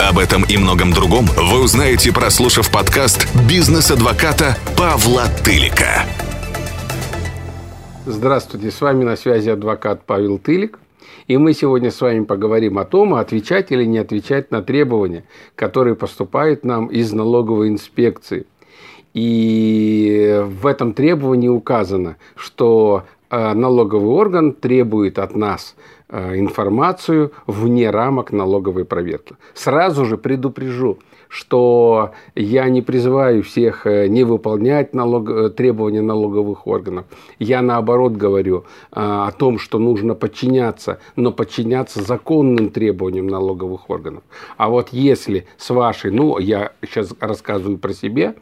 Об этом и многом другом вы узнаете, прослушав подкаст бизнес-адвоката Павла Тылика. Здравствуйте, с вами на связи адвокат Павел Тылик. И мы сегодня с вами поговорим о том, отвечать или не отвечать на требования, которые поступают нам из налоговой инспекции. И в этом требовании указано, что налоговый орган требует от нас информацию вне рамок налоговой проверки. Сразу же предупрежу, что я не призываю всех не выполнять требования налоговых органов. Я, наоборот, говорю о том, что нужно подчиняться, но подчиняться законным требованиям налоговых органов. А вот если с вашей, я сейчас рассказываю про себя,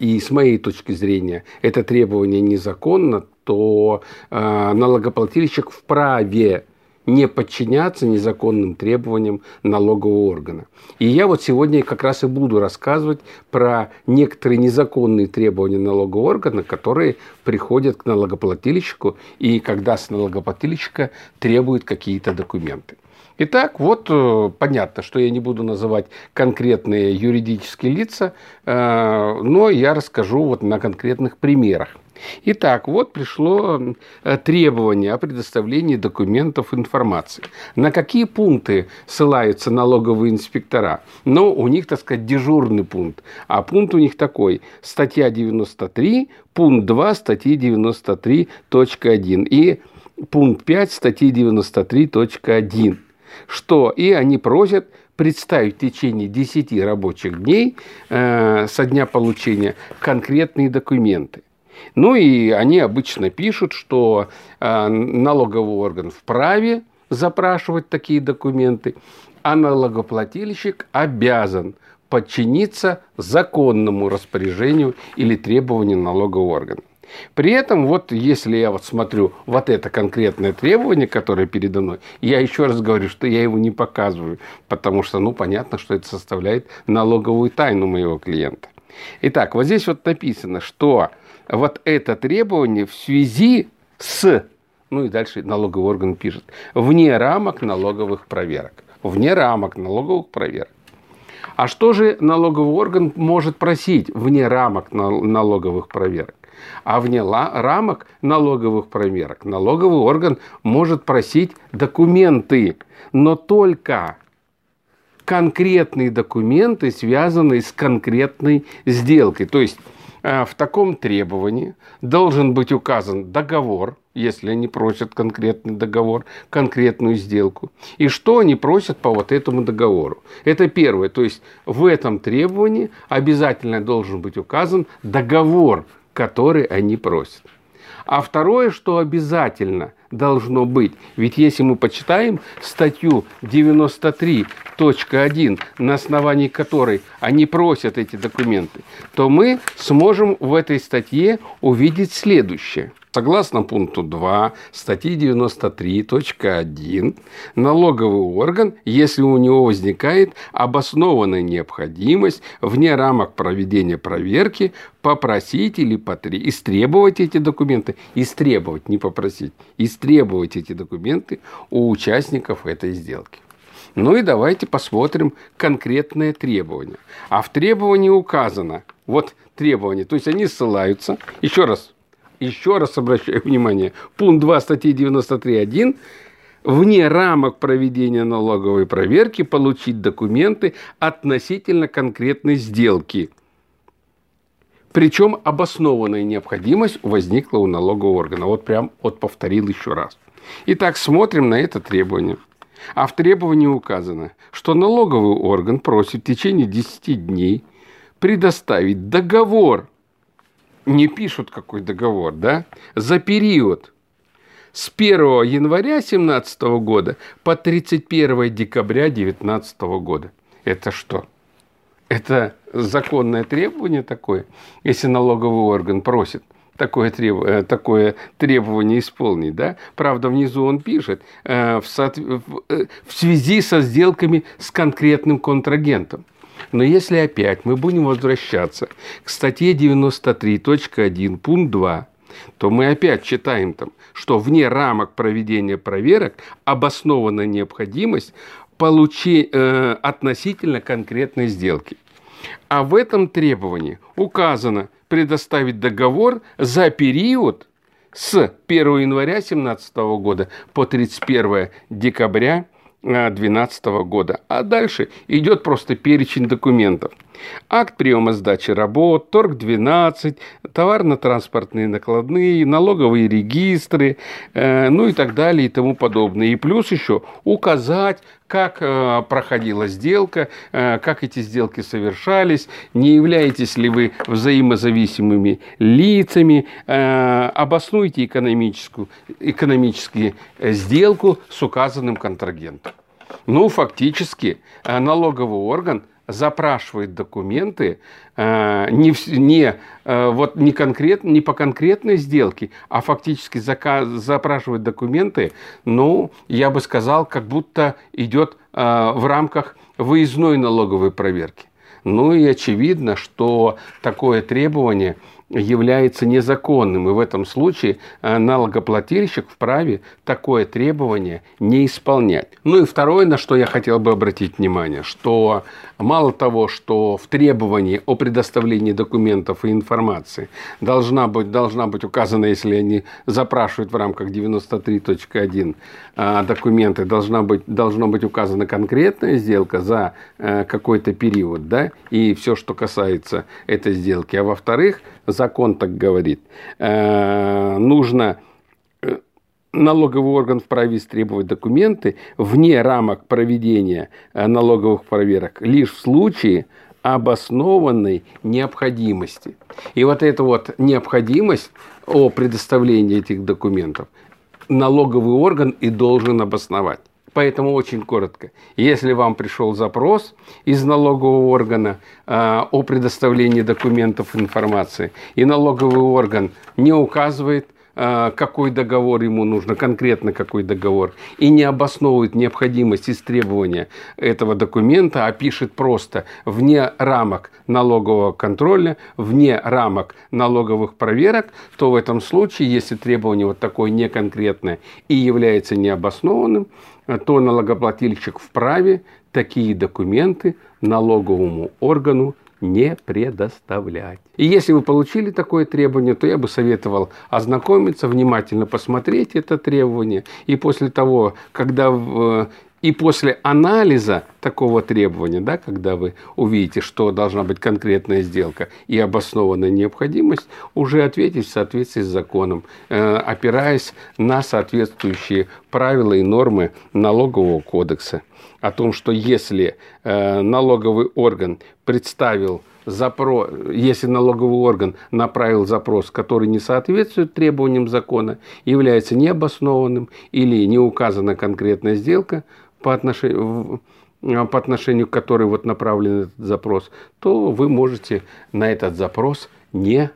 и с моей точки зрения это требование незаконно, то налогоплательщик вправе не подчиняться незаконным требованиям налогового органа. И я вот сегодня как раз и буду рассказывать про некоторые незаконные требования налогового органа, которые приходят к налогоплательщику и когда с налогоплательщика требуют какие-то документы. Итак, вот понятно, что я не буду называть конкретные юридические лица, но я расскажу вот на конкретных примерах. Итак, вот пришло требование о предоставлении документов информации. На какие пункты ссылаются налоговые инспектора? Но у них, так сказать, дежурный пункт. А пункт у них такой. Статья 93, пункт 2 статьи 93.1 и пункт 5 статьи 93.1. Что и они просят представить в течение 10 рабочих дней со дня получения конкретные документы. И они обычно пишут, что налоговый орган вправе запрашивать такие документы, а налогоплательщик обязан подчиниться законному распоряжению или требованию налогового органа. При этом, если я смотрю это конкретное требование, которое передо мной, я еще раз говорю, что я его не показываю, потому что, понятно, что это составляет налоговую тайну моего клиента. Итак, здесь написано, что это требование в связи с... и дальше налоговый орган пишет. Вне рамок налоговых проверок. Вне рамок налоговых проверок. А что же налоговый орган может просить вне рамок налоговых проверок? А вне рамок налоговых проверок налоговый орган может просить документы, но только конкретные документы, связанные с конкретной сделкой. То есть в таком требовании должен быть указан договор, если они просят конкретный договор, конкретную сделку. И что они просят по этому договору? Это первое. То есть в этом требовании обязательно должен быть указан договор, который они просят. А второе, что обязательно должно быть, ведь если мы почитаем статью 93.1, на основании которой они просят эти документы, то мы сможем в этой статье увидеть следующее. Согласно пункту 2 статьи 93.1, налоговый орган, если у него возникает обоснованная необходимость вне рамок проведения проверки, попросить или истребовать эти документы, истребовать, не попросить, истребовать эти документы у участников этой сделки. И давайте посмотрим конкретное требование. А в требовании указано, требование, то есть они ссылаются, еще раз обращаю внимание, пункт 2 статьи 93.1 вне рамок проведения налоговой проверки получить документы относительно конкретной сделки. Причем обоснованная необходимость возникла у налогового органа. Повторил еще раз. Итак, смотрим на это требование. А в требовании указано, что налоговый орган просит в течение 10 дней предоставить договор. Не пишут, какой договор, за период с 1 января 2017 года по 31 декабря 2019 года. Это что? Это законное требование такое, если налоговый орган просит такое требование исполнить, да? Правда, внизу он пишет, в связи со сделками с конкретным контрагентом. Но если опять мы будем возвращаться к статье 93.1, пункт 2, то мы опять читаем там, что вне рамок проведения проверок обоснована необходимость относительно конкретной сделки. А в этом требовании указано предоставить договор за период с 1 января 2017 года по 31 декабря 2012 года. А дальше идет просто перечень документов. Акт приема сдачи работ, торг-12, товарно-транспортные накладные, налоговые регистры, ну и так далее и тому подобное. И плюс еще указать, как проходила сделка, как эти сделки совершались, не являетесь ли вы взаимозависимыми лицами, обоснуйте экономическую сделку с указанным контрагентом. Ну, фактически, налоговый орган запрашивает документы не по конкретной сделке, а фактически запрашивает документы, ну, я бы сказал, как будто идет в рамках выездной налоговой проверки. Ну и очевидно, что такое требование является незаконным, и в этом случае налогоплательщик вправе такое требование не исполнять. Ну и второе, на что я хотел бы обратить внимание, что мало того, что в требовании о предоставлении документов и информации должна быть указана, если они запрашивают в рамках 93.1 документы, должна быть указана конкретная сделка за какой-то период, да, и все, что касается этой сделки. А во-вторых, закон так говорит, нужно налоговый орган вправе требовать документы вне рамок проведения налоговых проверок лишь в случае обоснованной необходимости. И вот эта вот необходимость о предоставлении этих документов налоговый орган и должен обосновать. Поэтому очень коротко. Если вам пришел запрос из налогового органа о предоставлении документов информации, и налоговый орган не указывает, какой договор ему нужно, конкретно какой договор, и не обосновывает необходимость истребования этого документа, а пишет просто вне рамок налогового контроля, вне рамок налоговых проверок, то в этом случае, если требование вот такое неконкретное и является необоснованным, то налогоплательщик вправе такие документы налоговому органу не предоставлять. И если вы получили такое требование, то я бы советовал ознакомиться, внимательно посмотреть это требование. И после того, после анализа такого требования, да, когда вы увидите, что должна быть конкретная сделка и обоснованная необходимость, уже ответить в соответствии с законом, опираясь на соответствующие правила и нормы налогового кодекса. О том, что если налоговый орган если налоговый орган направил запрос, который не соответствует требованиям закона, является необоснованным или не указана конкретная сделка, по отношению к которой вот направлен этот запрос, то вы можете на этот запрос то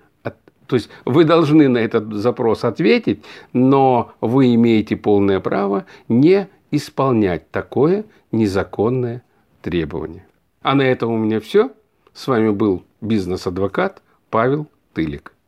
есть вы должны на этот запрос ответить, но вы имеете полное право не исполнять такое незаконное требование. А на этом у меня все. С вами был бизнес-адвокат Павел Тылик.